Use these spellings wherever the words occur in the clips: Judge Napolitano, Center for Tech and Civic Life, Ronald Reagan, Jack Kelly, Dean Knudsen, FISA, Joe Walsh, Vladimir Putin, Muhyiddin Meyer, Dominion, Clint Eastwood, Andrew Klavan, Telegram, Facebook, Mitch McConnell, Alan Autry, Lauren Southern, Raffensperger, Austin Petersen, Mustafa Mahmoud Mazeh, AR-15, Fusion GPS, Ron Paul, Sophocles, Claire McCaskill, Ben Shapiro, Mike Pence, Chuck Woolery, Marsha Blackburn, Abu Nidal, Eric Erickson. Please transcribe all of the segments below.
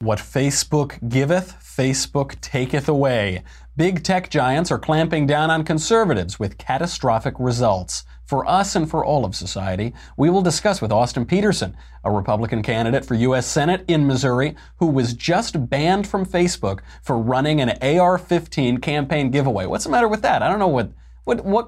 What Facebook giveth, Facebook taketh away. Big tech giants are clamping down on conservatives with catastrophic results. For us and for all of society, we will discuss with Austin Petersen, a Republican candidate for U.S. Senate in Missouri, who was just banned from Facebook for running an AR-15 campaign giveaway. What's the matter with that? I don't know what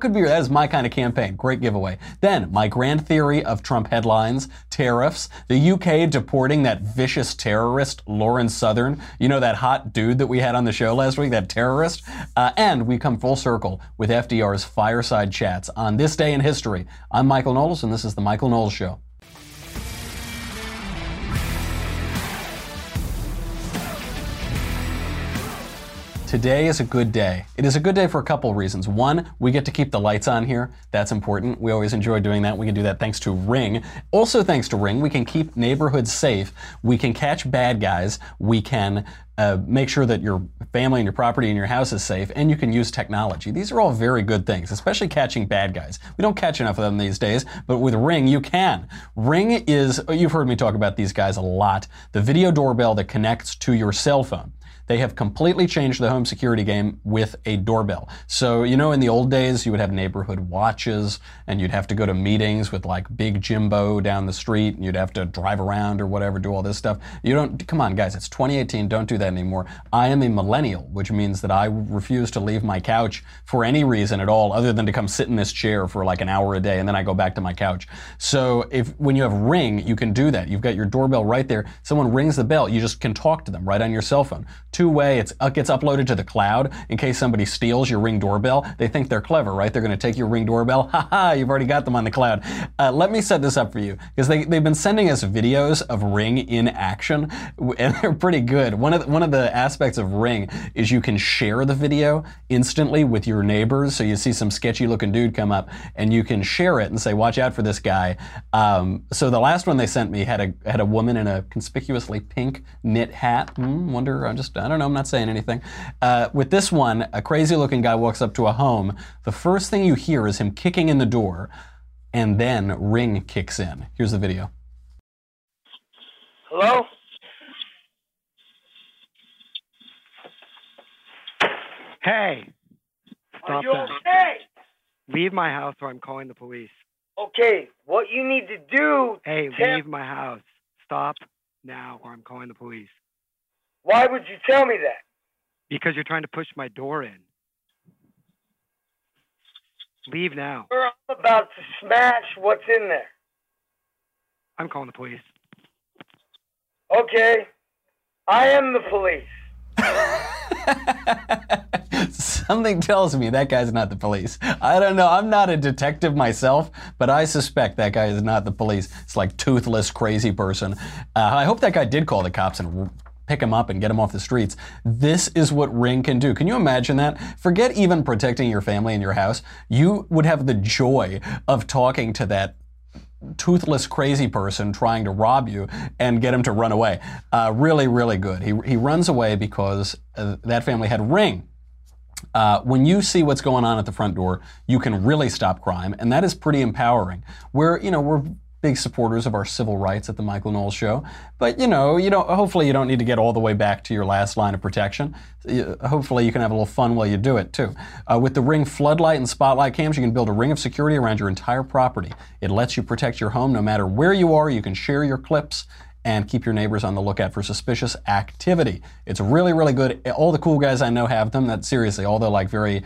could be. That is my kind of campaign. Great giveaway. Then, my grand theory of Trump headlines, tariffs, the UK deporting that vicious terrorist, Lauren Southern, you know, that hot dude that we had on the show last week, that terrorist, and we come full circle with FDR's fireside chats on this day in history. I'm Michael Knowles, and this is The Michael Knowles Show. Today is a good day. It is a good day for a couple reasons. One, we get to keep the lights on here. That's important. We always enjoy doing that. We can do that thanks to Ring. Also thanks to Ring, we can keep neighborhoods safe. We can catch bad guys. We can make sure that your family and your property and your house is safe, and you can use technology. These are all very good things, especially catching bad guys. We don't catch enough of them these days, but with Ring, you can. Ring is, you've heard me talk about these guys a lot, the video doorbell that connects to your cell phone. They have completely changed the home security game with a doorbell. So, you know, in the old days, you would have neighborhood watches and you'd have to go to meetings with like Big Jimbo down the street and you'd have to drive around or whatever, do all this stuff. You don't, come on guys, it's 2018, don't do that anymore. I am a millennial, which means that I refuse to leave my couch for any reason at all other than to come sit in this chair for like an hour a day and then I go back to my couch. So when you have Ring, you can do that. You've got your doorbell right there. Someone rings the bell, you just can talk to them right on your cell phone. Two-way, it gets uploaded to the cloud in case somebody steals your Ring doorbell. They think they're clever, right? They're going to take your Ring doorbell. Ha ha, you've already got them on the cloud. Let me set this up for you because they've been sending us videos of Ring in action and they're pretty good. One of the aspects of Ring is you can share the video instantly with your neighbors. So you see some sketchy looking dude come up and you can share it and say, watch out for this guy. So the last one they sent me had a woman in a conspicuously pink knit hat. I don't know, I'm not saying anything. With this one, a crazy looking guy walks up to a home. The first thing you hear is him kicking in the door and then Ring kicks in. Here's the video. Hello? Hey. Stop. Are you okay? Leave my house or I'm calling the police. Okay, what you need to do... Hey, leave my house. Stop now or I'm calling the police. Why would you tell me that? Because you're trying to push my door in. Leave now. We're about to smash what's in there. I'm calling the police. Okay. I am the police. Something tells me that guy's not the police. I don't know. I'm not a detective myself, but I suspect that guy is not the police. It's like toothless, crazy person. I hope that guy did call the cops and... pick him up and get him off the streets. This is what Ring can do. Can you imagine that? Forget even protecting your family and your house. You would have the joy of talking to that toothless, crazy person trying to rob you and get him to run away. Really, really good. He runs away because that family had Ring. When you see what's going on at the front door, you can really stop crime, and that is pretty empowering. We're big supporters of our civil rights at The Michael Knowles Show. But, hopefully you don't need to get all the way back to your last line of protection. Hopefully you can have a little fun while you do it, too. With the Ring floodlight and spotlight cams, you can build a ring of security around your entire property. It lets you protect your home no matter where you are. You can share your clips and keep your neighbors on the lookout for suspicious activity. It's really, really good. All the cool guys I know have them. That seriously, all the very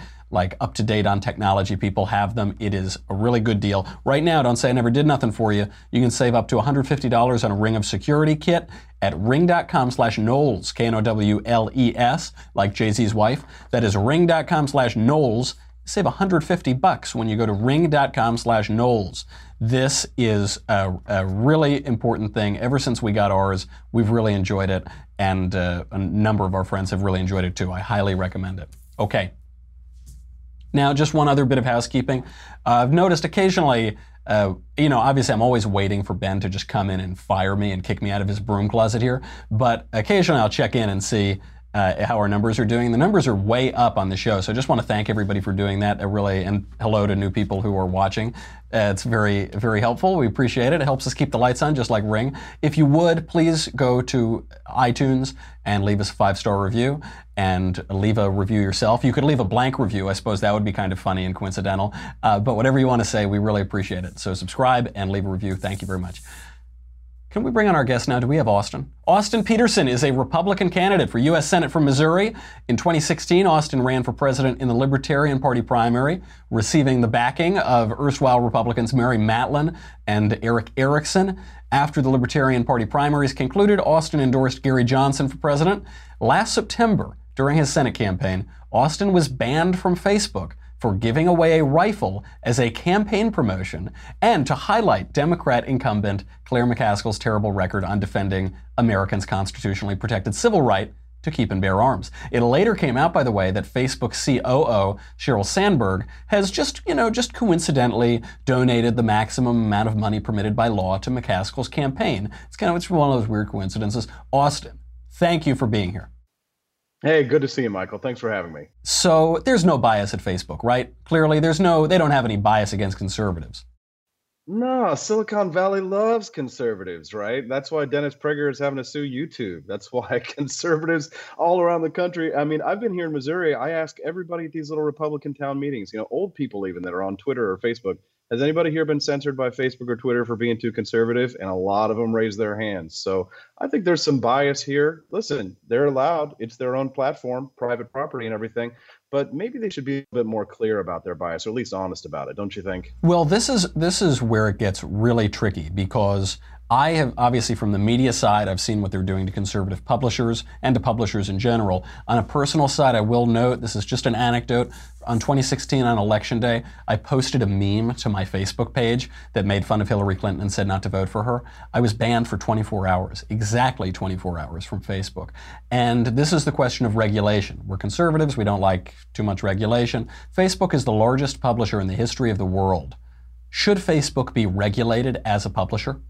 up to date on technology people have them. It is a really good deal. Right now, don't say I never did nothing for you. You can save up to $150 on a Ring of Security kit at ring.com/Knowles, Knowles, like Jay-Z's wife. That is ring.com/Knowles. Save $150 when you go to ring.com/Knowles. This is a really important thing. Ever since we got ours, we've really enjoyed it, and a number of our friends have really enjoyed it too. I highly recommend it. Okay. Now, just one other bit of housekeeping. I've noticed occasionally, obviously I'm always waiting for Ben to just come in and fire me and kick me out of his broom closet here, but occasionally I'll check in and see how our numbers are doing. The numbers are way up on the show, so I just want to thank everybody for doing that, really, and hello to new people who are watching. It's very, very helpful. We appreciate it. It helps us keep the lights on, just like Ring. If you would, please go to iTunes and leave us a 5-star review and leave a review yourself. You could leave a blank review. I suppose that would be kind of funny and coincidental, but whatever you want to say, we really appreciate it. So subscribe and leave a review. Thank you very much. Can we bring on our guest now? Do we have Austin? Austin Petersen is a Republican candidate for U.S. Senate from Missouri. In 2016, Austin ran for president in the Libertarian Party primary, receiving the backing of erstwhile Republicans Mary Matlin and Eric Erickson. After the Libertarian Party primaries concluded, Austin endorsed Gary Johnson for president. Last September, during his Senate campaign, Austin was banned from Facebook for giving away a rifle as a campaign promotion and to highlight Democrat incumbent Claire McCaskill's terrible record on defending Americans' constitutionally protected civil right to keep and bear arms. It later came out, by the way, that Facebook COO Sheryl Sandberg has just coincidentally donated the maximum amount of money permitted by law to McCaskill's campaign. It's one of those weird coincidences. Austin, thank you for being here. Hey, good to see you, Michael. Thanks for having me. So there's no bias at Facebook, right? Clearly, they don't have any bias against conservatives. No, Silicon Valley loves conservatives, right? That's why Dennis Prager is having to sue YouTube. That's why conservatives all around the country. I mean, I've been here in Missouri. I ask everybody at these little Republican town meetings, old people even that are on Twitter or Facebook, has anybody here been censored by Facebook or Twitter for being too conservative? And a lot of them raise their hands. So I think there's some bias here. Listen, they're allowed. It's their own platform, private property and everything. But maybe they should be a bit more clear about their bias, or at least honest about it, don't you think? Well, this is where it gets really tricky, because I have, obviously, from the media side, I've seen what they're doing to conservative publishers and to publishers in general. On a personal side, I will note, this is just an anecdote, on 2016, on Election Day, I posted a meme to my Facebook page that made fun of Hillary Clinton and said not to vote for her. I was banned for 24 hours, exactly 24 hours from Facebook. And this is the question of regulation. We're conservatives, we don't like too much regulation. Facebook is the largest publisher in the history of the world. Should Facebook be regulated as a publisher?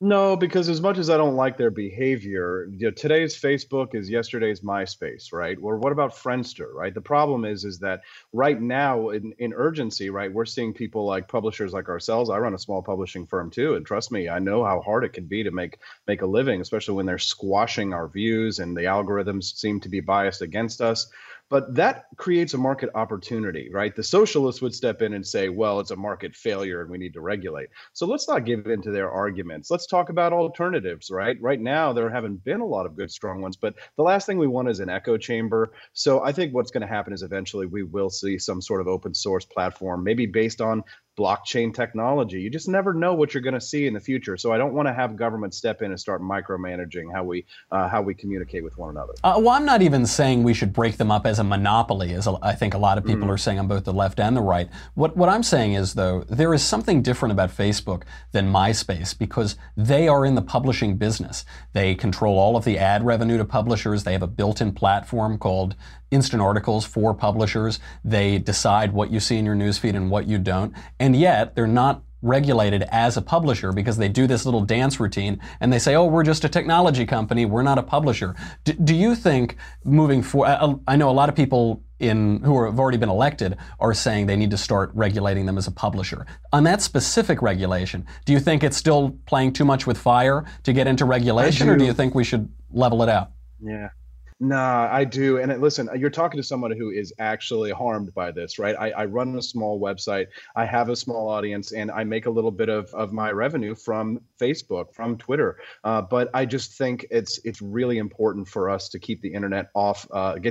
No, because as much as I don't like their behavior, today's Facebook is yesterday's MySpace, right? Or what about Friendster, right? The problem is that right now in urgency, right, we're seeing people like publishers like ourselves. I run a small publishing firm too, and trust me, I know how hard it can be to make a living, especially when they're squashing our views and the algorithms seem to be biased against us. But that creates a market opportunity, right? The socialists would step in and say, well, it's a market failure and we need to regulate. So let's not give in to their arguments. Let's talk about alternatives, right? Right now, there haven't been a lot of good, strong ones, but the last thing we want is an echo chamber. So I think what's going to happen is eventually we will see some sort of open source platform, maybe based on blockchain technology. You just never know what you're going to see in the future. So I don't want to have government step in and start micromanaging how we communicate with one another. Well, I'm not even saying we should break them up as a monopoly, as I think a lot of people are saying on both the left and the right. What I'm saying is, though, there is something different about Facebook than MySpace, because they are in the publishing business. They control all of the ad revenue to publishers. They have a built-in platform called Instant Articles for publishers. They decide what you see in your newsfeed and what you don't. And yet they're not regulated as a publisher, because they do this little dance routine and they say, oh, we're just a technology company. We're not a publisher. Do you think moving forward, I know a lot of people who have already been elected are saying they need to start regulating them as a publisher. On that specific regulation, do you think it's still playing too much with fire to get into regulation, or do you think we should level it out? Yeah. Nah, I do. And listen, you're talking to someone who is actually harmed by this, right? I run a small website. I have a small audience, and I make a little bit of my revenue from Facebook, from Twitter. But I just think it's really important for us to keep the internet off,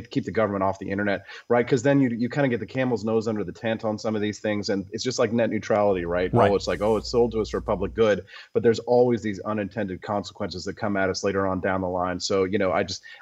keep the government off the internet, right? Because then you kind of get the camel's nose under the tent on some of these things. And it's just like net neutrality, right? Oh, it's like, oh, it's sold to us for public good. But there's always these unintended consequences that come at us later on down the line. So,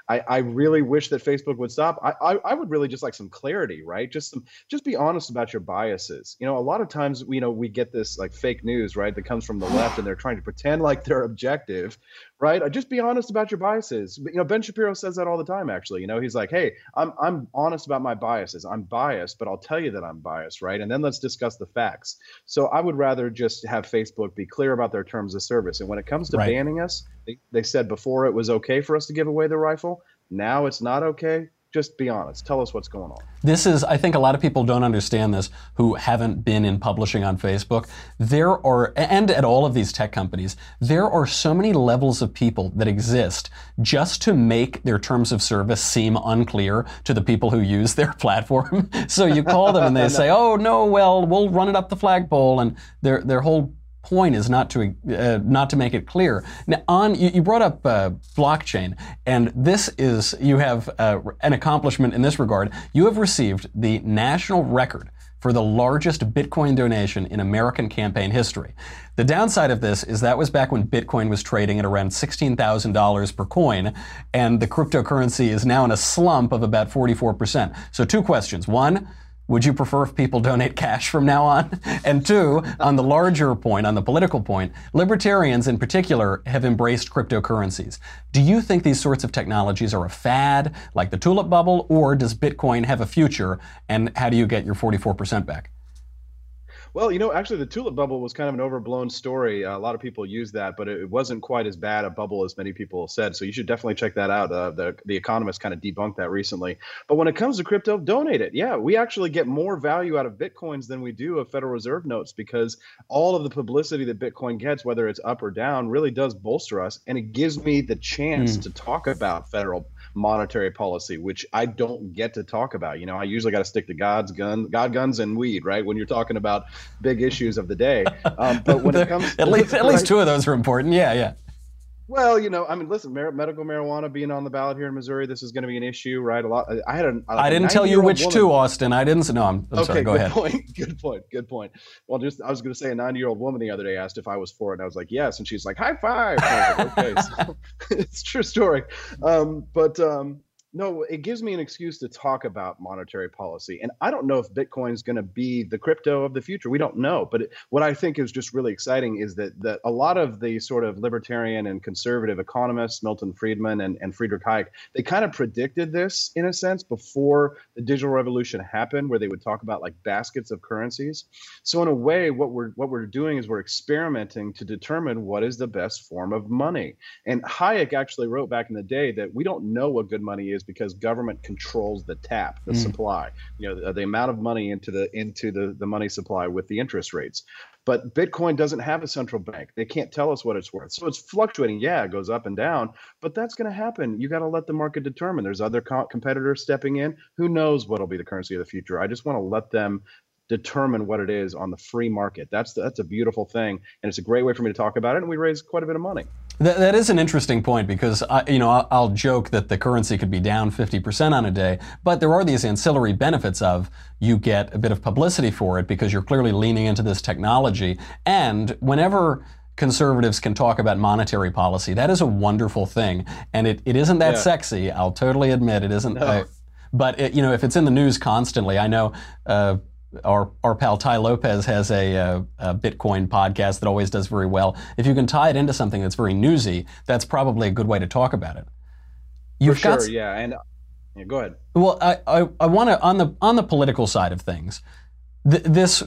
I really wish that Facebook would stop. I would really just like some clarity, right? Just be honest about your biases. A lot of times, we get this like fake news, right, that comes from the left, and they're trying to pretend like they're objective, right? Just be honest about your biases. But, Ben Shapiro says that all the time, actually. He's like, hey, I'm honest about my biases. I'm biased, but I'll tell you that I'm biased, right? And then let's discuss the facts. So I would rather just have Facebook be clear about their terms of service. And when it comes to banning us, they said before it was okay for us to give away the rifle. now it's not okay? Just be honest. Tell us what's going on. This is, I think a lot of people don't understand this who haven't been in publishing on Facebook. There are, and at all of these tech companies, there are so many levels of people that exist just to make their terms of service seem unclear to the people who use their platform. So you call them and they say, oh no, well, we'll run it up the flagpole, and their whole point is not to make it clear. Now, you brought up blockchain, and this is, you have an accomplishment in this regard. You have received the national record for the largest Bitcoin donation in American campaign history. The downside of this is that was back when Bitcoin was trading at around $16,000 per coin, and the cryptocurrency is now in a slump of about 44%. So two questions. One, would you prefer if people donate cash from now on? And two, on the larger point, on the political point, libertarians in particular have embraced cryptocurrencies. Do you think these sorts of technologies are a fad, like the tulip bubble, or does Bitcoin have a future? And how do you get your 44% back? Well, you know, actually the tulip bubble was kind of an overblown story. A lot of people used that, but it wasn't quite as bad a bubble as many people said. So you should definitely check that out. The Economist kind of debunked that recently. But when it comes to crypto, donate it. Yeah, we actually get more value out of Bitcoins than we do of Federal Reserve notes, because all of the publicity that Bitcoin gets, whether it's up or down, really does bolster us. And it gives me the chance to talk about federal monetary policy, which I don't get to talk about. You know, I usually got to stick to God, guns, and weed, right? When you're talking about big issues of the day. But when it comes to at least two of those are important. Yeah, yeah. Well, you know, I mean, listen, medical marijuana being on the ballot here in Missouri, this is going to be an issue, right? A lot. I had a I didn't tell you which two, Austin. I didn't. No, I'm okay, sorry. Go ahead. Good point. Well, I was going to say a 90-year-old woman the other day asked if I was for it, and I was like, yes, and she's like, high five. Like, okay, so it's a true story. No, it gives me an excuse to talk about monetary policy. And I don't know if Bitcoin is going to be the crypto of the future. We don't know. But what I think is just really exciting is that a lot of the sort of libertarian and conservative economists, Milton Friedman and Friedrich Hayek, they kind of predicted this in a sense before the digital revolution happened, where they would talk about like baskets of currencies. So in a way, what we're doing is we're experimenting to determine what is the best form of money. And Hayek actually wrote back in the day that we don't know what good money is, because government controls the tap, the supply, you know, the amount of money into the money supply with the interest rates. But Bitcoin doesn't have a central bank. They can't tell us what it's worth. So it's fluctuating. Yeah, it goes up and down, but that's going to happen. You got to let the market determine. There's other competitors stepping in. Who knows what'll be the currency of the future? I just want to let them determine what it is on the free market. That's a beautiful thing, and it's a great way for me to talk about it, and we raise quite a bit of money. That is an interesting point, because I'll joke that the currency could be down 50% on a day, but there are these ancillary benefits of you get a bit of publicity for it because you're clearly leaning into this technology. And whenever conservatives can talk about monetary policy, that is a wonderful thing. And it isn't that sexy. I'll totally admit it isn't. No. But if it's in the news constantly, I know our pal Ty Lopez has a Bitcoin podcast that always does very well. If you can tie it into something that's very newsy, that's probably a good way to talk about it. Go ahead. Well, I want to, on the political side of things, this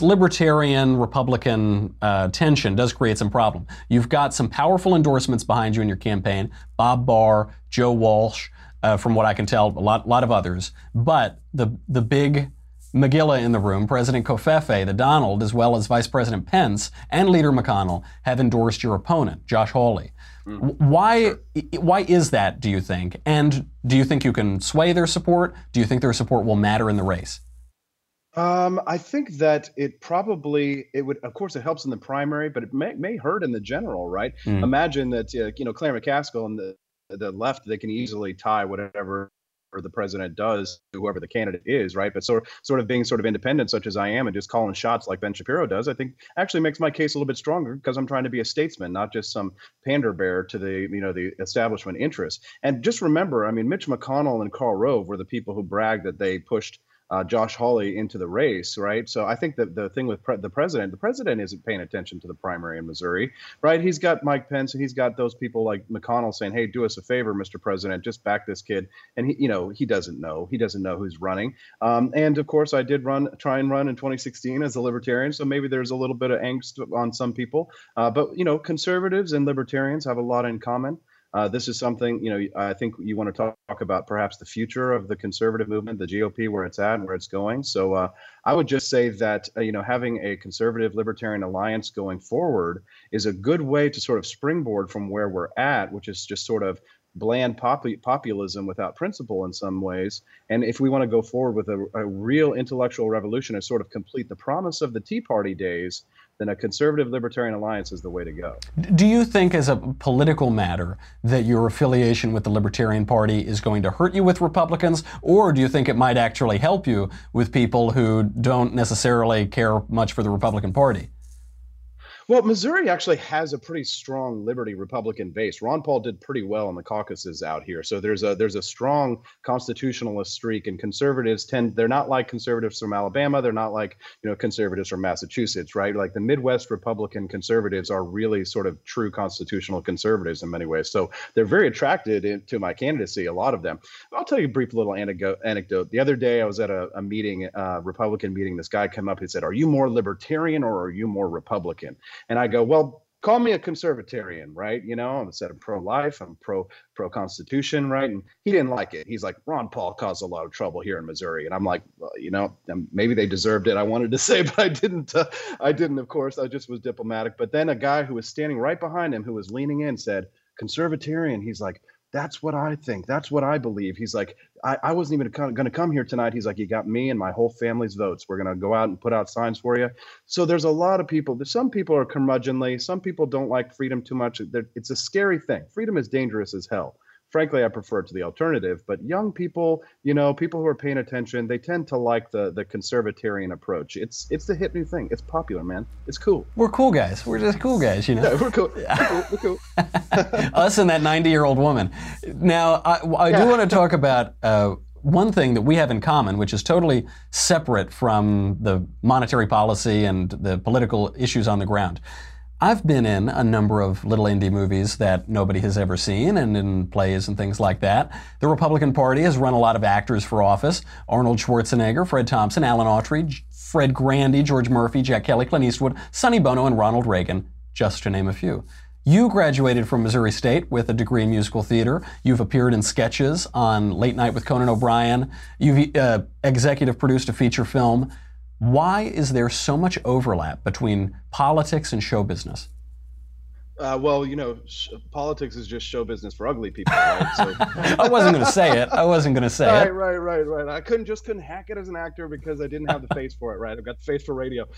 libertarian Republican tension does create some problem. You've got some powerful endorsements behind you in your campaign: Bob Barr, Joe Walsh, from what I can tell, a lot of others. But the big Magilla in the room, President Covfefe, the Donald, as well as Vice President Pence and Leader McConnell, have endorsed your opponent, Josh Hawley. Why is that, do you think? And do you think you can sway their support? Do you think their support will matter in the race? I think that it helps in the primary, but it may hurt in the general, right? Imagine that, Claire McCaskill and the left, they can easily tie whatever or the president does, whoever the candidate is, right? But sort of being sort of independent, such as I am, and just calling shots like Ben Shapiro does, I think actually makes my case a little bit stronger, because I'm trying to be a statesman, not just some pander bear to the establishment interests. And just remember, I mean, Mitch McConnell and Karl Rove were the people who bragged that they pushed Josh Hawley into the race, right? So I think that the thing with the president isn't paying attention to the primary in Missouri, right? He's got Mike Pence, and he's got those people like McConnell saying, "Hey, do us a favor, Mr. President, just back this kid." And he doesn't know who's running. And of course, I did try and run in 2016 as a libertarian, so maybe there's a little bit of angst on some people. But conservatives and libertarians have a lot in common. This is something, you know, I think you want to talk about perhaps the future of the conservative movement, the GOP, where it's at and where it's going. So I would just say that, you know, having a conservative libertarian alliance going forward is a good way to sort of springboard from where we're at, which is just sort of bland populism without principle in some ways. And if we want to go forward with a real intellectual revolution and sort of complete the promise of the Tea Party days, then a conservative libertarian alliance is the way to go. Do you think, as a political matter, that your affiliation with the Libertarian Party is going to hurt you with Republicans, or do you think it might actually help you with people who don't necessarily care much for the Republican Party? Well, Missouri actually has a pretty strong liberty Republican base. Ron Paul did pretty well in the caucuses out here. So there's a strong constitutionalist streak, and conservatives they're not like conservatives from Alabama. They're not like, you know, conservatives from Massachusetts, right? Like the Midwest Republican conservatives are really sort of true constitutional conservatives in many ways. So they're very attracted to my candidacy, a lot of them. I'll tell you a brief little anecdote. The other day I was at a meeting, Republican meeting. This guy came up and said, "Are you more libertarian or are you more Republican?" And I go, well, call me a conservatarian, right? You know, I said I'm pro-life, I'm pro-constitution, right? And he didn't like it. He's like, Ron Paul caused a lot of trouble here in Missouri. And I'm like, well, you know, maybe they deserved it, I wanted to say, but I didn't, of course. I just was diplomatic. But then a guy who was standing right behind him, who was leaning in, said, conservatarian. He's like, that's what I think. That's what I believe. He's like, I wasn't even going to come here tonight. He's like, you got me and my whole family's votes. We're going to go out and put out signs for you. So there's a lot of people. Some people are curmudgeonly. Some people don't like freedom too much. It's a scary thing. Freedom is dangerous as hell. Frankly, I prefer it to the alternative. But young people, you know, people who are paying attention, they tend to like the conservatarian approach. It's the hip new thing. It's popular, man. It's cool. We're cool guys. We're just cool guys, you know. Yeah, we're cool. We're cool. Us and that 90-year-old woman. Now, I do want to talk about one thing that we have in common, which is totally separate from the monetary policy and the political issues on the ground. I've been in a number of little indie movies that nobody has ever seen, and in plays and things like that. The Republican Party has run a lot of actors for office. Arnold Schwarzenegger, Fred Thompson, Alan Autry, Fred Grandy, George Murphy, Jack Kelly, Clint Eastwood, Sonny Bono, and Ronald Reagan, just to name a few. You graduated from Missouri State with a degree in musical theater. You've appeared in sketches on Late Night with Conan O'Brien. You've executive produced a feature film. Why is there so much overlap between politics and show business? Well, you know, politics is just show business for ugly people, right? So. I wasn't going to say it. Right. I couldn't hack it as an actor because I didn't have the face for it, right? I've got the face for radio.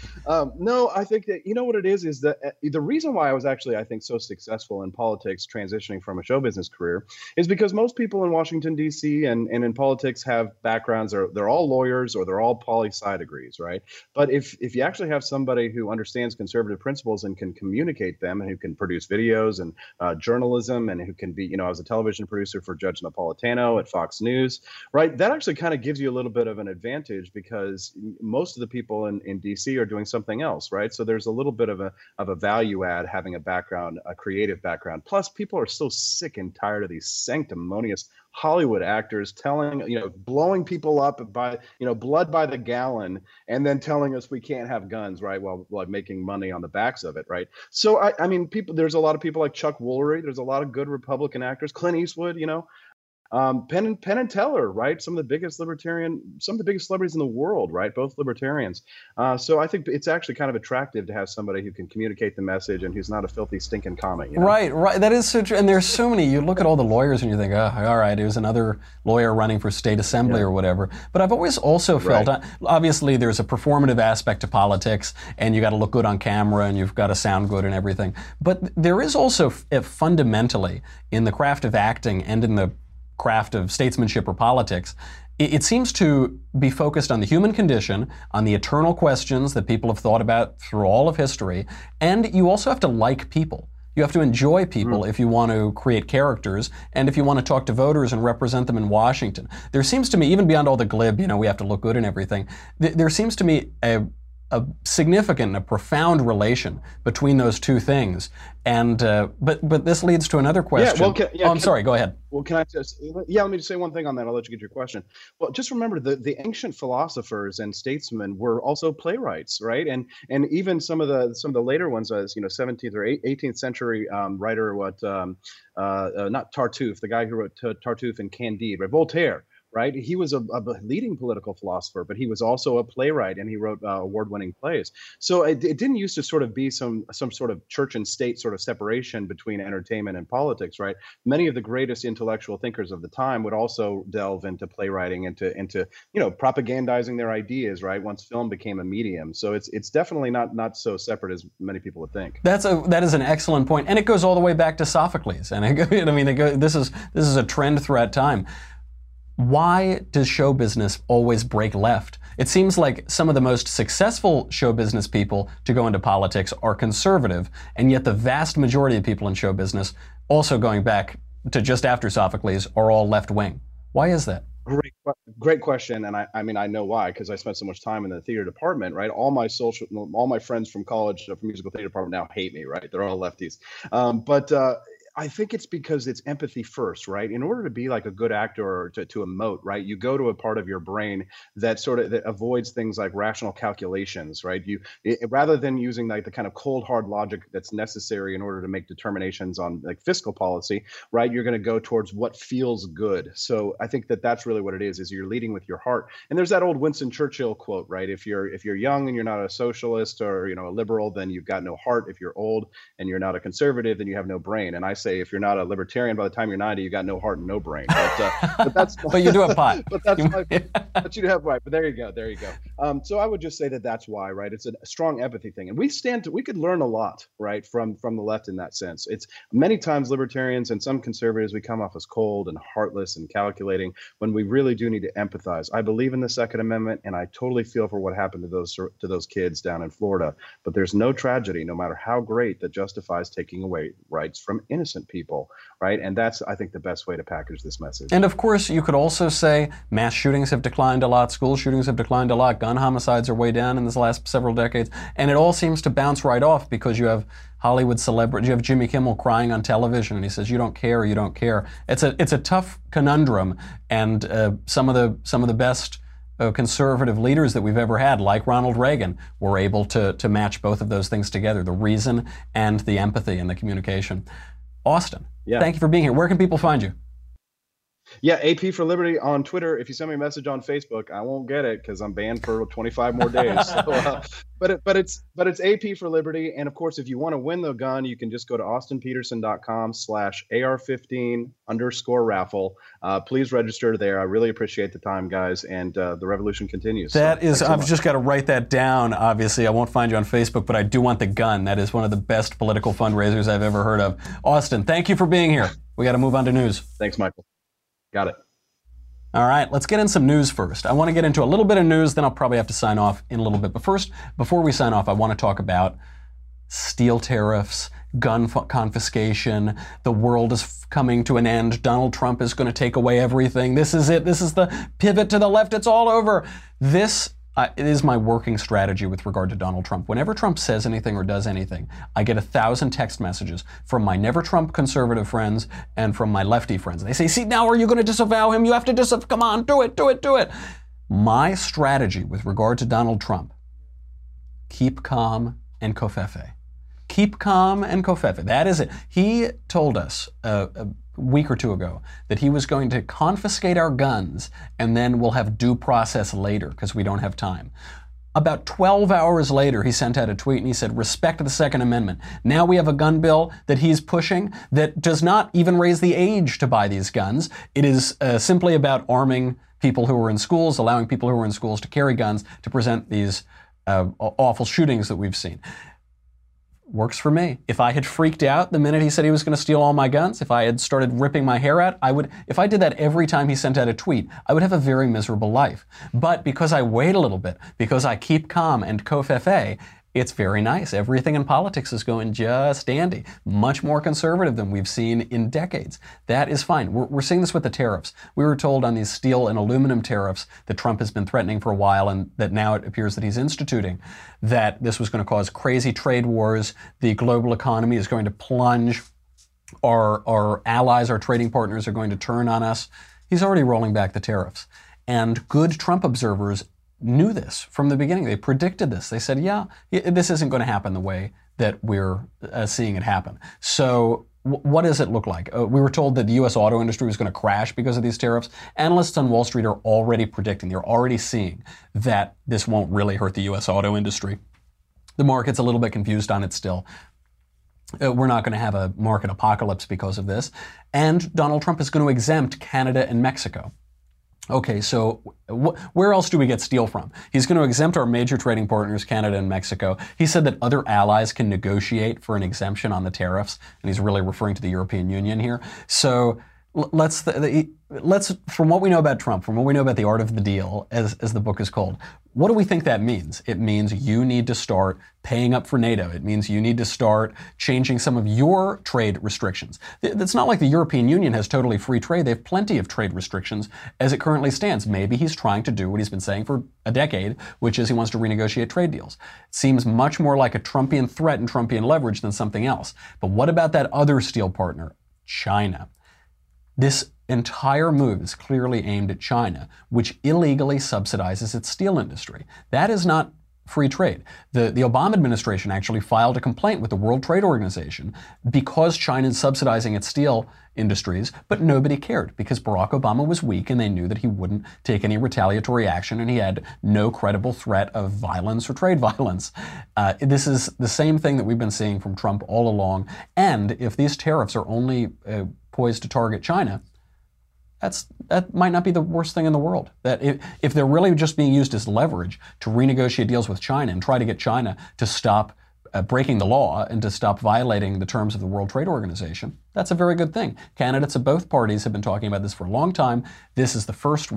No, I think that, you know what it is that the reason why I was actually, I think, so successful in politics transitioning from a show business career is because most people in Washington, D.C. and in politics have backgrounds, or they're all lawyers or they're all poli-sci degrees, right? But if you actually have somebody who understands conservative principles and can communicate them and who can produce videos and journalism, and who can be, you know, I was a television producer for Judge Napolitano at Fox News, right? That actually kind of gives you a little bit of an advantage because most of the people in DC are doing something else, right? So there's a little bit of a value add having a background, a creative background. Plus, people are so sick and tired of these sanctimonious Hollywood actors telling, you know, blowing people up by, you know, blood by the gallon, and then telling us we can't have guns, right? While making money on the backs of it, right? So I mean, people. There's a lot of people like Chuck Woolery. There's a lot of good Republican actors. Clint Eastwood, you know. Penn and Teller, right? Some of the biggest celebrities in the world, right? Both libertarians. So I think it's actually kind of attractive to have somebody who can communicate the message and who's not a filthy, stinking comic. You know? Right. That is so true. And there's so many. You look at all the lawyers and you think, oh, all right, it was another lawyer running for state assembly or whatever. But I've always also felt, obviously, there's a performative aspect to politics, and you got to look good on camera, and you've got to sound good and everything. But there is also fundamentally in the craft of acting and in the craft of statesmanship or politics, it seems to be focused on the human condition, on the eternal questions that people have thought about through all of history, and you also have to like people. You have to enjoy people if you want to create characters and if you want to talk to voters and represent them in Washington. There seems to me, even beyond all the glib, you know, we have to look good and everything, there seems to me a a significant and a profound relation between those two things. And but this leads to another question. Sorry, go ahead. Well, can I just let me just say one thing on that. I'll let you get your question. Well, just remember the ancient philosophers and statesmen were also playwrights, right? And even some of the later ones, 17th or 18th century writer, not Tartuffe, the guy who wrote Tartuffe and Candide, right? Voltaire. Right, he was a leading political philosopher, but he was also a playwright, and he wrote award-winning plays. So it didn't used to sort of be some sort of church and state sort of separation between entertainment and politics, right? Many of the greatest intellectual thinkers of the time would also delve into playwriting, into propagandizing their ideas, right? Once film became a medium, so it's definitely not so separate as many people would think. That is an excellent point, and it goes all the way back to Sophocles, and this is a trend throughout time. Why does show business always break left? It seems like some of the most successful show business people to go into politics are conservative, and yet the vast majority of people in show business, also going back to just after Sophocles, are all left-wing. Why is that? Great question, and I know why, because I spent so much time in the theater department, right? All my friends from college, from musical theater department, now hate me, right? They're all lefties, but I think it's because it's empathy first, right? In order to be like a good actor or to emote, right, you go to a part of your brain that avoids things like rational calculations, right? Rather than using like the kind of cold hard logic that's necessary in order to make determinations on like fiscal policy, right? You're going to go towards what feels good. So I think that's really what it is you're leading with your heart. And there's that old Winston Churchill quote, right? If you're young and you're not a socialist or a liberal, then you've got no heart. If you're old and you're not a conservative, then you have no brain. And I say, if you're not a libertarian by the time you're 90, you got no heart and no brain. But that's but you do have pot. But you do have right. But there you go. So I would just say that's why, right? It's a strong empathy thing, and we could learn a lot, right, from the left in that sense. It's many times libertarians and some conservatives, we come off as cold and heartless and calculating when we really do need to empathize. I believe in the Second Amendment, and I totally feel for what happened to those kids down in Florida. But there's no tragedy, no matter how great, that justifies taking away rights from innocent people, right? And that's, I think, the best way to package this message. And of course, you could also say mass shootings have declined a lot, school shootings have declined a lot, gun homicides are way down in this last several decades, and it all seems to bounce right off because you have Hollywood celebrities, you have Jimmy Kimmel crying on television, and he says, "You don't care, you don't care." It's a tough conundrum, and some of the best conservative leaders that we've ever had, like Ronald Reagan, were able to match both of those things together: the reason and the empathy and the communication. Austin, yeah. Thank you for being here. Where can people find you? Yeah, AP for Liberty on Twitter. If you send me a message on Facebook, I won't get it because I'm banned for 25 more days. So, but it's AP for Liberty. And of course, if you want to win the gun, you can just go to austinpetersen.com/AR15_raffle. Please register there. I really appreciate the time, guys. And the revolution continues. I've just got to write that down. Obviously, I won't find you on Facebook, but I do want the gun. That is one of the best political fundraisers I've ever heard of. Austin, thank you for being here. We got to move on to news. Thanks, Michael. Got it. All right, let's get in some news first. I want to get into a little bit of news, then I'll probably have to sign off in a little bit. But first, before we sign off, I want to talk about steel tariffs, gun confiscation. The world is coming to an end. Donald Trump is going to take away everything. This is it. This is the pivot to the left. It's all over. This is my working strategy with regard to Donald Trump. Whenever Trump says anything or does anything, I get 1,000 text messages from my never Trump conservative friends and from my lefty friends. They say, "See, now are you going to disavow him? You have to disavow, come on, do it, do it, do it." My strategy with regard to Donald Trump: keep calm and covfefe. Keep calm and covfefe. That is it. He told us a week or two ago that he was going to confiscate our guns and then we'll have due process later because we don't have time. About 12 hours later, he sent out a tweet and he said, "Respect the Second Amendment." Now we have a gun bill that he's pushing that does not even raise the age to buy these guns. It is simply about arming people who are in schools, allowing people who are in schools to carry guns to prevent these awful shootings that we've seen. Works for me. If I had freaked out the minute he said he was going to steal all my guns, if I had started ripping my hair out, if I did that every time he sent out a tweet, I would have a very miserable life. But because I wait a little bit, because I keep calm and covfefe, It's very nice. Everything in politics is going just dandy. Much more conservative than we've seen in decades. That is fine. We're seeing this with the tariffs. We were told on these steel and aluminum tariffs that Trump has been threatening for a while and that now it appears that he's instituting, that this was going to cause crazy trade wars. The global economy is going to plunge. Our allies, our trading partners are going to turn on us. He's already rolling back the tariffs. And good Trump observers knew this from the beginning. They predicted this. They said, yeah, this isn't going to happen the way that we're seeing it happen. So what does it look like? We were told that the U.S. auto industry was going to crash because of these tariffs. Analysts on Wall Street are already predicting, they're already seeing that this won't really hurt the U.S. auto industry. The market's a little bit confused on it still. We're not going to have a market apocalypse because of this. And Donald Trump is going to exempt Canada and Mexico. Okay, so where else do we get steel from? He's going to exempt our major trading partners, Canada and Mexico. He said that other allies can negotiate for an exemption on the tariffs, and he's really referring to the European Union here. So let's from what we know about Trump, from what we know about the art of the deal, as the book is called, what do we think that means? It means you need to start paying up for NATO. It means you need to start changing some of your trade restrictions. It's not like the European Union has totally free trade. They have plenty of trade restrictions as it currently stands. Maybe he's trying to do what he's been saying for a decade, which is he wants to renegotiate trade deals. It seems much more like a Trumpian threat and Trumpian leverage than something else. But what about that other steel partner, China? This entire move is clearly aimed at China, which illegally subsidizes its steel industry. That is not free trade. The Obama administration actually filed a complaint with the World Trade Organization because China is subsidizing its steel industries, but nobody cared because Barack Obama was weak and they knew that he wouldn't take any retaliatory action and he had no credible threat of violence or trade violence. This is the same thing that we've been seeing from Trump all along. And if these tariffs are only poised to target China, that might not be the worst thing in the world. That if they're really just being used as leverage to renegotiate deals with China and try to get China to stop breaking the law and to stop violating the terms of the World Trade Organization, that's a very good thing. Candidates of both parties have been talking about this for a long time. This is the first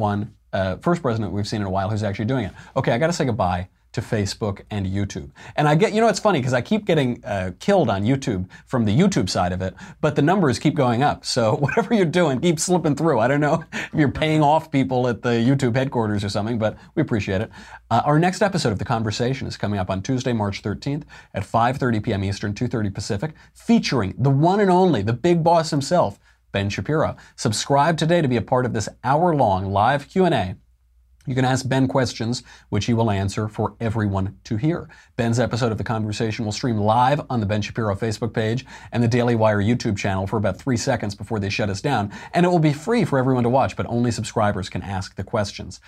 president we've seen in a while who's actually doing it. Okay, I got to say goodbye to Facebook and YouTube. And it's funny because I keep getting killed on YouTube from the YouTube side of it, but the numbers keep going up. So whatever you're doing, keep slipping through. I don't know if you're paying off people at the YouTube headquarters or something, but we appreciate it. Our next episode of The Conversation is coming up on Tuesday, March 13th at 5:30 p.m. Eastern, 2:30 Pacific, featuring the one and only, the big boss himself, Ben Shapiro. Subscribe today to be a part of this hour-long live Q&A. You can ask Ben questions, which he will answer for everyone to hear. Ben's episode of The Conversation will stream live on the Ben Shapiro Facebook page and the Daily Wire YouTube channel for about 3 seconds before they shut us down. And it will be free for everyone to watch, but only subscribers can ask the questions.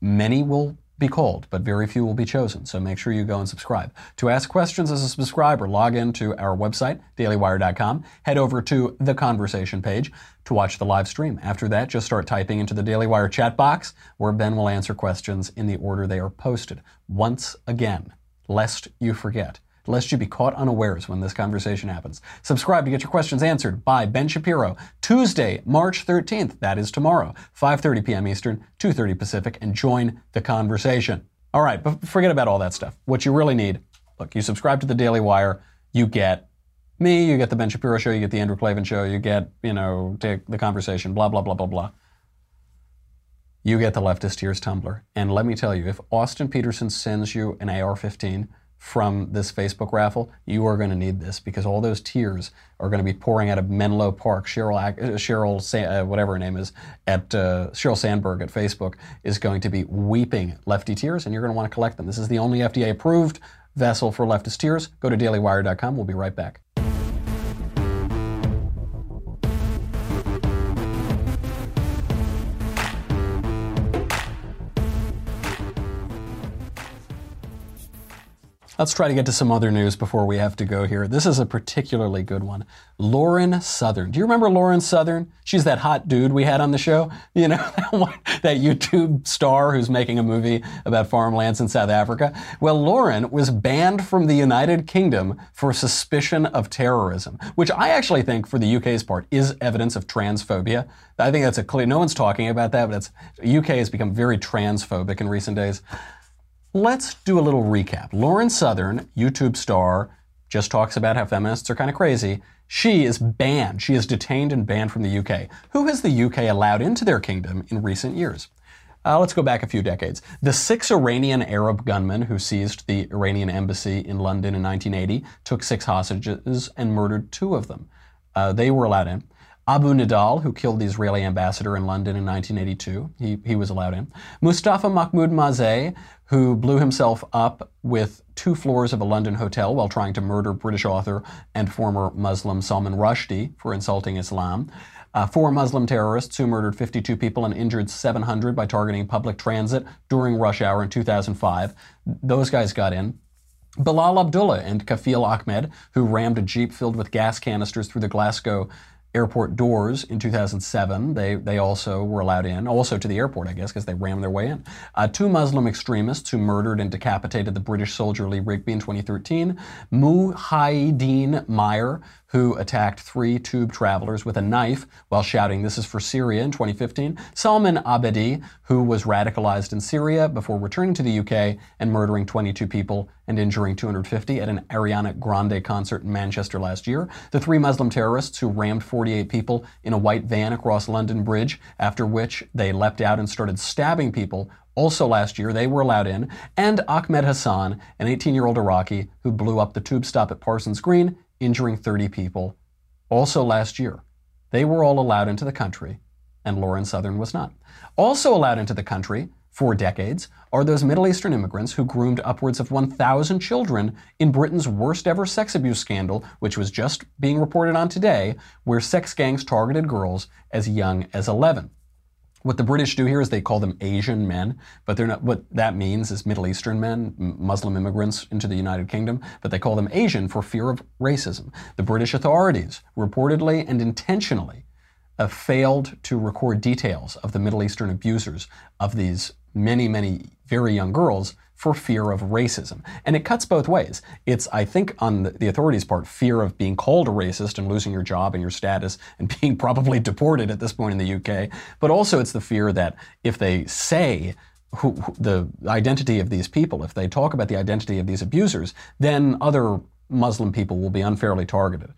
Many will be called, but very few will be chosen. So make sure you go and subscribe. To ask questions as a subscriber, log into our website, dailywire.com, head over to the conversation page to watch the live stream. After that, just start typing into the Daily Wire chat box where Ben will answer questions in the order they are posted. Once again, lest you forget, lest you be caught unawares when this conversation happens. Subscribe to get your questions answered by Ben Shapiro, Tuesday, March 13th, that is tomorrow, 5:30 p.m. Eastern, 2:30 Pacific, and join the conversation. All right, but forget about all that stuff. What you really need, look, you subscribe to the Daily Wire, you get me, you get the Ben Shapiro Show, you get the Andrew Klavan Show, you get, the conversation, blah, blah, blah, blah, blah. You get the Leftist Hears Tumblr. And let me tell you, if Austin Petersen sends you an AR-15, from this Facebook raffle, you are going to need this because all those tears are going to be pouring out of Menlo Park. Sheryl Sandberg at Facebook is going to be weeping lefty tears, and you're going to want to collect them. This is the only FDA-approved vessel for leftist tears. Go to dailywire.com. We'll be right back. Let's try to get to some other news before we have to go here. This is a particularly good one. Lauren Southern. Do you remember Lauren Southern? She's that hot dude we had on the show. That YouTube star who's making a movie about farmlands in South Africa. Well, Lauren was banned from the United Kingdom for suspicion of terrorism, which I actually think, for the UK's part, is evidence of transphobia. I think that's no one's talking about that, but UK has become very transphobic in recent days. Let's do a little recap. Lauren Southern, YouTube star, just talks about how feminists are kind of crazy. She is banned. She is detained and banned from the UK. Who has the UK allowed into their kingdom in recent years? Let's go back a few decades. The 6 Iranian Arab gunmen who seized the Iranian embassy in London in 1980 took 6 hostages and murdered 2 of them. They were allowed in. Abu Nidal, who killed the Israeli ambassador in London in 1982, he was allowed in. Mustafa Mahmoud Mazeh, who blew himself up with 2 floors of a London hotel while trying to murder British author and former Muslim Salman Rushdie for insulting Islam. 4 Muslim terrorists who murdered 52 people and injured 700 by targeting public transit during rush hour in 2005. Those guys got in. Bilal Abdullah and Kafil Ahmed, who rammed a jeep filled with gas canisters through the Glasgow airport doors in 2007. They also were allowed in, also to the airport, I guess, because they rammed their way in. 2 Muslim extremists who murdered and decapitated the British soldier Lee Rigby in 2013. Muhyiddin Meyer, who attacked 3 tube travelers with a knife while shouting, "This is for Syria," in 2015. Salman Abedi, who was radicalized in Syria before returning to the UK and murdering 22 people and injuring 250 at an Ariana Grande concert in Manchester last year. The 3 Muslim terrorists who rammed 48 people in a white van across London Bridge, after which they leapt out and started stabbing people. Also last year, they were allowed in. And Ahmed Hassan, an 18-year-old Iraqi who blew up the tube stop at Parsons Green, injuring 30 people, also last year. They were all allowed into the country, and Lauren Southern was not. Also allowed into the country for decades are those Middle Eastern immigrants who groomed upwards of 1,000 children in Britain's worst ever sex abuse scandal, which was just being reported on today, where sex gangs targeted girls as young as 11. What the British do here is they call them Asian men, but they're not. What that means is Middle Eastern men, Muslim immigrants into the United Kingdom, but they call them Asian for fear of racism. The British authorities reportedly and intentionally failed to record details of the Middle Eastern abusers of these many, many very young girls for fear of racism. And it cuts both ways. It's, I think, on the authorities' part, fear of being called a racist and losing your job and your status and being probably deported at this point in the UK. But also it's the fear that if they say the identity of these people, if they talk about the identity of these abusers, then other Muslim people will be unfairly targeted.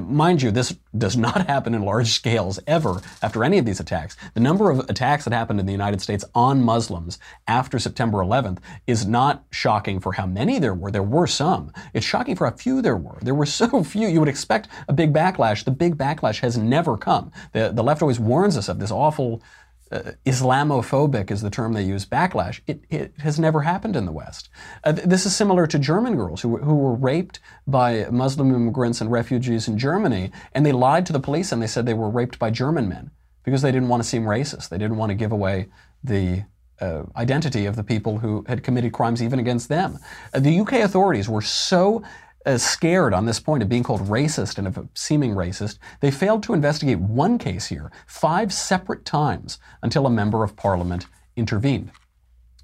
Mind you, this does not happen in large scales ever after any of these attacks. The number of attacks that happened in the United States on Muslims after September 11th is not shocking for how many there were. There were some. It's shocking for how few there were. There were so few. You would expect a big backlash. The big backlash has never come. The left always warns us of this awful Islamophobic is the term they use, backlash. It has never happened in the West. This is similar to German girls who were raped by Muslim immigrants and refugees in Germany, and they lied to the police and they said they were raped by German men because they didn't want to seem racist. They didn't want to give away the identity of the people who had committed crimes even against them. The UK authorities were so scared on this point of being called racist and of seeming racist, they failed to investigate one case here 5 separate times until a member of parliament intervened.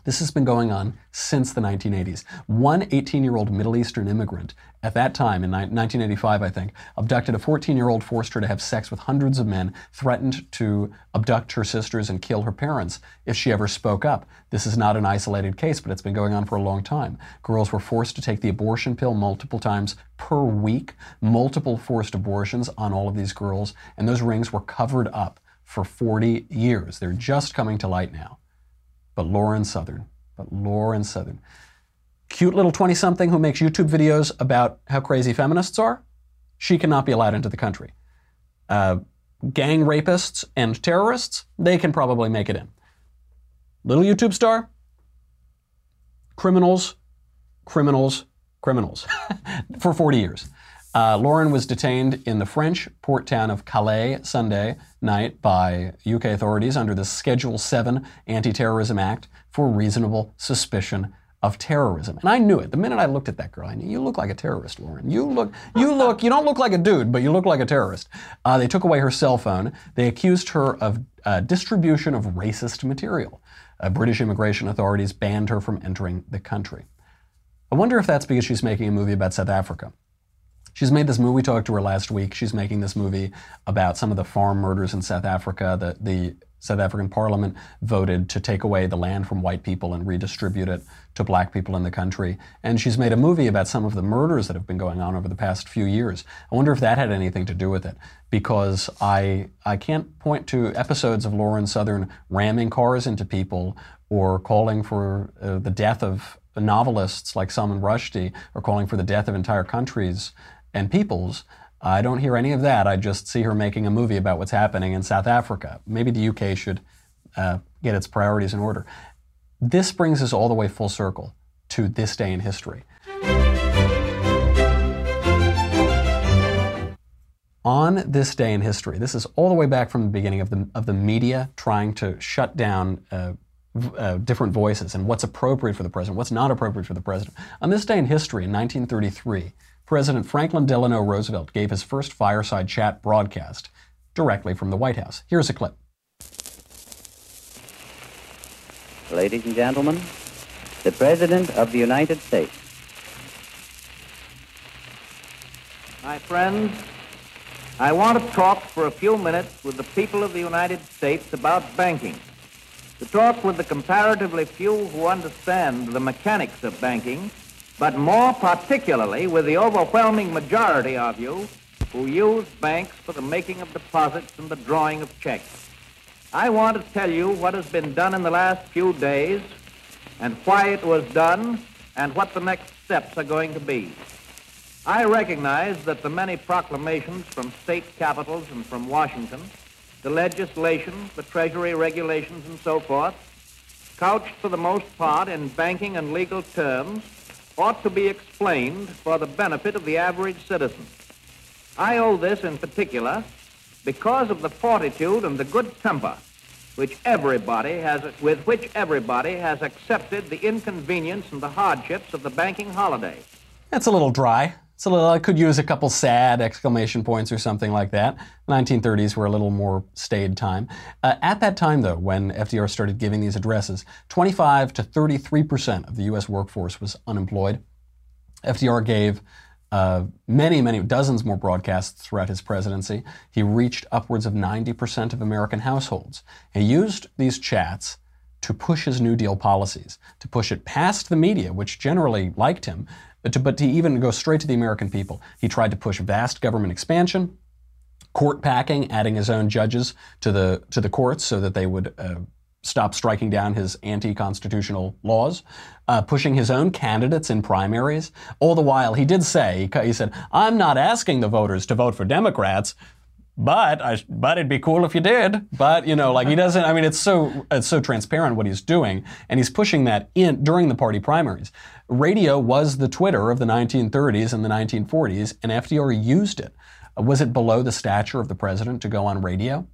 This has been going on since the 1980s. One 18-year-old Middle Eastern immigrant at that time, in 1985, I think, abducted a 14-year-old, forced her to have sex with hundreds of men, threatened to abduct her sisters and kill her parents if she ever spoke up. This is not an isolated case, but it's been going on for a long time. Girls were forced to take the abortion pill multiple times per week, multiple forced abortions on all of these girls, and those rings were covered up for 40 years. They're just coming to light now. But Lauren Southern. Cute little 20-something who makes YouTube videos about how crazy feminists are, she cannot be allowed into the country. Gang rapists and terrorists, they can probably make it in. Little YouTube star, criminals for 40 years. Lauren was detained in the French port town of Calais Sunday night by UK authorities under the Schedule 7 Anti-Terrorism Act for reasonable suspicion of terrorism. And I knew it. The minute I looked at that girl, I knew, you look like a terrorist, Lauren. You don't look like a dude, but you look like a terrorist. They took away her cell phone. They accused her of distribution of racist material. British immigration authorities banned her from entering the country. I wonder if that's because she's making a movie about South Africa. She's made this movie, we talked to her last week. She's making this movie about some of the farm murders in South Africa, the South African Parliament voted to take away the land from white people and redistribute it to black people in the country. And she's made a movie about some of the murders that have been going on over the past few years. I wonder if that had anything to do with it, because I can't point to episodes of Lauren Southern ramming cars into people or calling for the death of novelists like Salman Rushdie, or calling for the death of entire countries and peoples. I don't hear any of that. I just see her making a movie about what's happening in South Africa. Maybe the UK should get its priorities in order. This brings us all the way full circle to this day in history. On this day in history, this is all the way back from the beginning of the media trying to shut down different voices and what's appropriate for the president, what's not appropriate for the president. On this day in history, in 1933, President Franklin Delano Roosevelt gave his first fireside chat broadcast directly from the White House. Here's a clip. Ladies and gentlemen, the President of the United States. My friends, I want to talk for a few minutes with the people of the United States about banking. To talk with the comparatively few who understand the mechanics of banking, but more particularly with the overwhelming majority of you who use banks for the making of deposits and the drawing of checks. I want to tell you what has been done in the last few days and why it was done and what the next steps are going to be. I recognize that the many proclamations from state capitals and from Washington, the legislation, the Treasury regulations and so forth, couched for the most part in banking and legal terms, ought to be explained for the benefit of the average citizen. I owe this in particular because of the fortitude and the good temper with which everybody has accepted the inconvenience and the hardships of the banking holiday. That's a little dry. It's a little, I could use a couple sad exclamation points or something like that. 1930s were a little more staid time. At that time, though, when FDR started giving these addresses, 25 to 33% of the U.S. workforce was unemployed. FDR gave many dozens more broadcasts throughout his presidency. He reached upwards of 90% of American households. He used these chats to push his New Deal policies, to push it past the media, which generally liked him, but to even go straight to the American people. He tried to push vast government expansion, court packing, adding his own judges to the courts so that they would stop striking down his anti-constitutional laws, pushing his own candidates in primaries. All the while, he did say, he said, "I'm not asking the voters to vote for Democrats, but it'd be cool if you did." But, you know, like, he doesn't, I mean, it's so transparent what he's doing, and he's pushing that in during the party primaries. Radio was the Twitter of the 1930s and the 1940s, and FDR used it. Was it below the stature of the president to go on radio?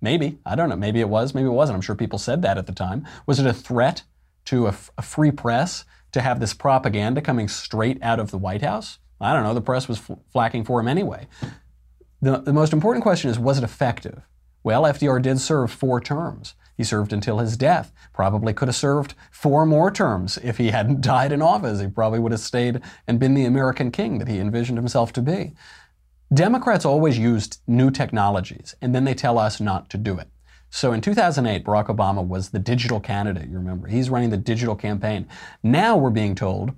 Maybe. I don't know. Maybe it was, maybe it wasn't. I'm sure people said that at the time. Was it a threat to a free press to have this propaganda coming straight out of the White House? I don't know. The press was flacking for him anyway. The most important question is, was it effective? Well, FDR did serve 4 terms. He served until his death. Probably could have served 4 more terms if he hadn't died in office. He probably would have stayed and been the American king that he envisioned himself to be. Democrats always used new technologies, and then they tell us not to do it. So in 2008, Barack Obama was the digital candidate, you remember. He's running the digital campaign. Now we're being told,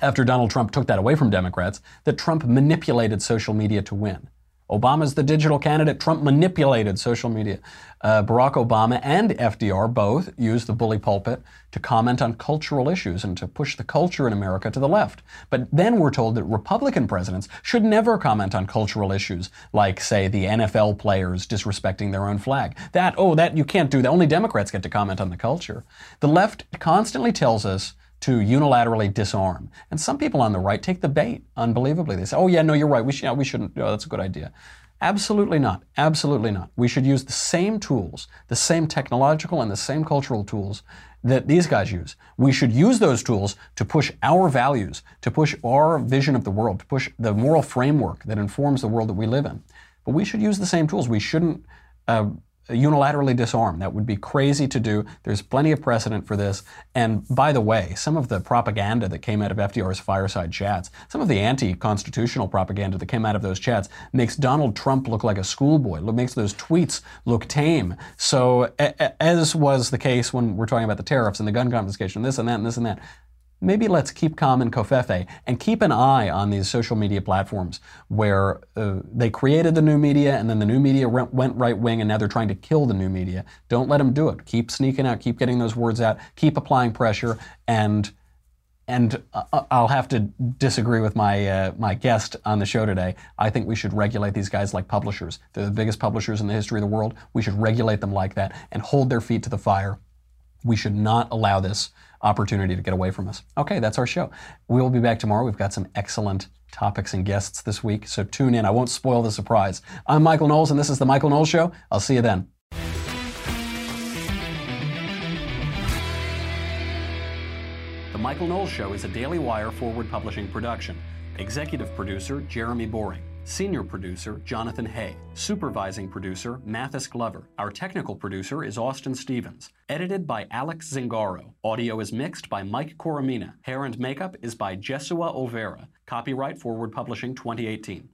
after Donald Trump took that away from Democrats, that Trump manipulated social media to win. Obama's the digital candidate. Trump manipulated social media. Barack Obama and FDR both used the bully pulpit to comment on cultural issues and to push the culture in America to the left. But then we're told that Republican presidents should never comment on cultural issues like, say, the NFL players disrespecting their own flag. That you can't do that. Only Democrats get to comment on the culture. The left constantly tells us to unilaterally disarm. And some people on the right take the bait, unbelievably. They say, oh yeah, no, you're right, we shouldn't, no, that's a good idea. Absolutely not, absolutely not. We should use the same tools, the same technological and the same cultural tools that these guys use. We should use those tools to push our values, to push our vision of the world, to push the moral framework that informs the world that we live in. But we should use the same tools. We shouldn't unilaterally disarm. That would be crazy to do. There's plenty of precedent for this. And by the way, some of the propaganda that came out of FDR's fireside chats, some of the anti-constitutional propaganda that came out of those chats makes Donald Trump look like a schoolboy, makes those tweets look tame. So as was the case when we're talking about the tariffs and the gun confiscation, this and that and this and that, maybe let's keep calm and covfefe and keep an eye on these social media platforms where they created the new media and then the new media went right wing and now they're trying to kill the new media. Don't let them do it. Keep sneaking out, keep getting those words out, keep applying pressure, and I'll have to disagree with my my guest on the show today. I think we should regulate these guys like publishers. They're the biggest publishers in the history of the world. We should regulate them like that and hold their feet to the fire. We should not allow this opportunity to get away from us. Okay, that's our show. We'll be back tomorrow. We've got some excellent topics and guests this week, so tune in. I won't spoil the surprise. I'm Michael Knowles, and this is The Michael Knowles Show. I'll see you then. The Michael Knowles Show is a Daily Wire Forward Publishing production. Executive producer, Jeremy Boring. Senior producer, Jonathan Hay. Supervising producer, Mathis Glover. Our technical producer is Austin Stevens. Edited by Alex Zingaro. Audio is mixed by Mike Coromina. Hair and makeup is by Jesua Olvera. Copyright Forward Publishing 2018.